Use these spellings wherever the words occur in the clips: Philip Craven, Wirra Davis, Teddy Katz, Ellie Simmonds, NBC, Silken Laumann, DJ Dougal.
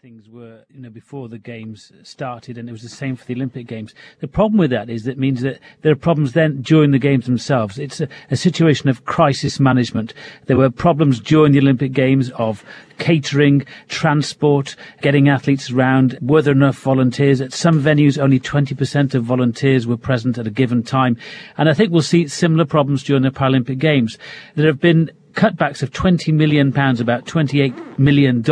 things were, you know, before the games started, and it was the same for the Olympic Games. The problem with that is that it means that there are problems then during the games themselves. It's a situation of crisis management. There were problems during the Olympic Games of catering, transport, getting athletes around, were there enough volunteers? At some venues, only 20% of volunteers were present at a given time. And I think we'll see similar problems during the Paralympic Games. There have been cutbacks of £20 million, about $28 million,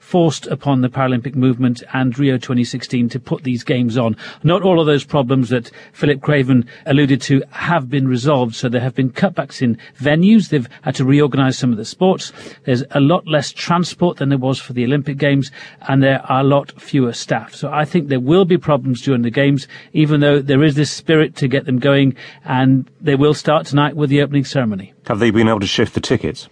forced upon the Paralympic movement and Rio 2016 to put these games on. Not all of those problems that Philip Craven alluded to have been resolved, so there have been cutbacks in venues. They've had to reorganise some of the sports. There's a lot less transport than there was for the Olympic Games, and there are a lot fewer staff. So I think there will be problems during the Games, even though there is this spirit to get them going, and they will start tonight with the opening ceremony. Have they been able to shift the tickets?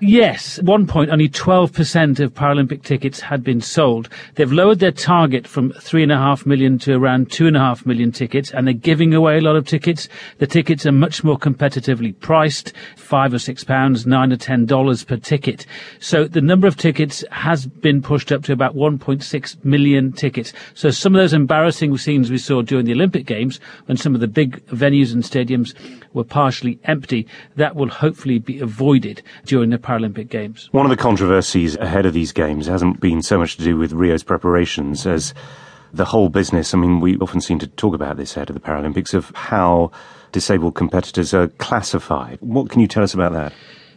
Yes. At one point, only 12% of Paralympic tickets had been sold. They've lowered their target from 3.5 million to around 2.5 million tickets, and they're giving away a lot of tickets. The tickets are much more competitively priced, £5 or £6, $9 or $10 per ticket. So the number of tickets has been pushed up to about 1.6 million tickets. So some of those embarrassing scenes we saw during the Olympic Games, when some of the big venues and stadiums were partially empty, that will hopefully be avoided during the Paralympic Games. One of the controversies ahead of these games hasn't been so much to do with Rio's preparations as the whole business. I mean, we often seem to talk about this ahead of the Paralympics, of how disabled competitors are classified. What can you tell us about that?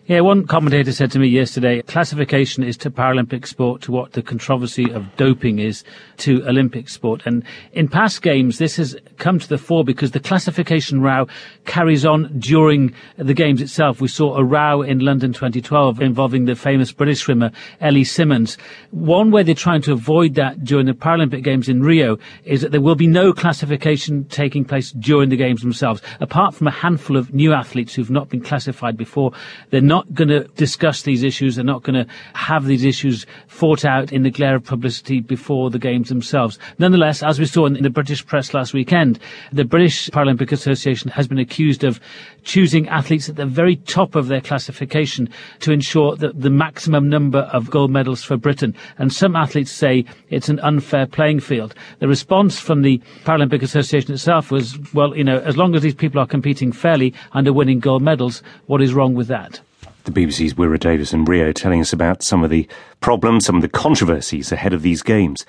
Yeah, one commentator said to me yesterday, classification is to Paralympic sport to what the controversy of doping is to Olympic sport. And in past games, this has come to the fore because the classification row carries on during the games itself. We saw a row in London 2012 involving the famous British swimmer Ellie Simmonds. One way they're trying to avoid that during the Paralympic Games in Rio is that there will be no classification taking place during the games themselves. Apart from a handful of new athletes who've not been classified before, they're not going to discuss these issues. They're not going to have these issues fought out in the glare of publicity before the games themselves. Nonetheless, as we saw in the British press last weekend, the British Paralympic Association has been accused of choosing athletes at the very top of their classification to ensure that the maximum number of gold medals for Britain. And some athletes say it's an unfair playing field. The response from the Paralympic Association itself was, well, you know, as long as these people are competing fairly and are winning gold medals, what is wrong with that? The BBC's Wirra Davis in Rio telling us about some of the problems, some of the controversies ahead of these games.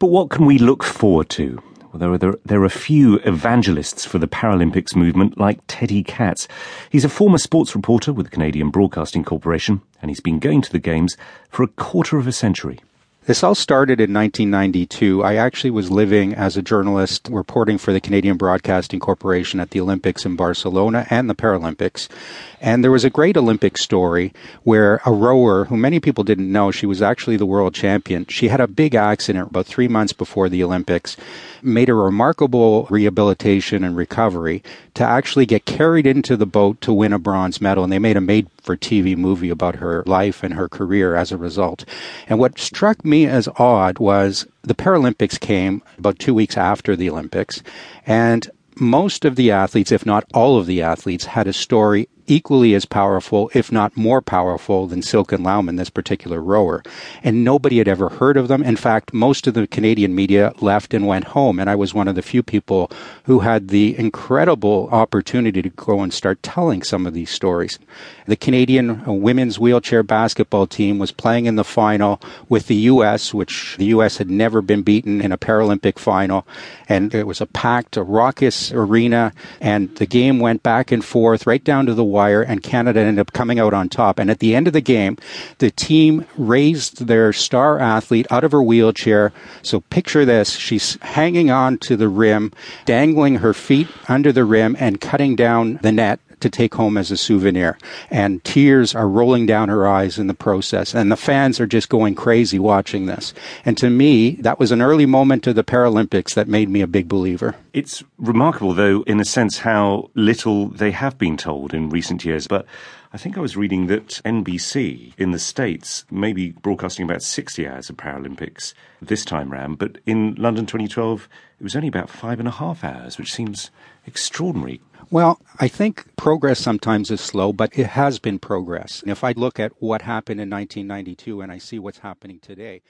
But what can we look forward to? Well, there are few evangelists for the Paralympics movement like Teddy Katz. He's a former sports reporter with the Canadian Broadcasting Corporation, and he's been going to the games for a quarter of a century. This all started in 1992. I actually was living as a journalist reporting for the Canadian Broadcasting Corporation at the Olympics in Barcelona and the Paralympics. And there was a great Olympic story where a rower, who many people didn't know, she was actually the world champion. She had a big accident about 3 months before the Olympics, made a remarkable rehabilitation and recovery to actually get carried into the boat to win a bronze medal. And they made a made-for-TV movie about her life and her career as a result. And what struck me as odd was the Paralympics came about 2 weeks after the Olympics, and most of the athletes, if not all of the athletes, had a story equally as powerful, if not more powerful, than Silken Laumann, this particular rower. And nobody had ever heard of them. In fact, most of the Canadian media left and went home. And I was one of the few people who had the incredible opportunity to go and start telling some of these stories. The Canadian women's wheelchair basketball team was playing in the final with the U.S., which the U.S. had never been beaten in a Paralympic final. And it was a packed, raucous arena. And the game went back and forth right down to the wire, and Canada ended up coming out on top. And at the end of the game, the team raised their star athlete out of her wheelchair. So picture this. She's hanging on to the rim, dangling her feet under the rim, and cutting down the net to take home as a souvenir. And tears are rolling down her eyes in the process. And the fans are just going crazy watching this. And to me, that was an early moment of the Paralympics that made me a big believer. It's remarkable, though, in a sense, how little they have been told in recent years. But I think I was reading that NBC in the States may be broadcasting about 60 hours of Paralympics this time round. But in London 2012, it was only about 5.5 hours, which seems extraordinary. Well, I think progress sometimes is slow, but it has been progress. And if I look at what happened in 1992 and I see what's happening today...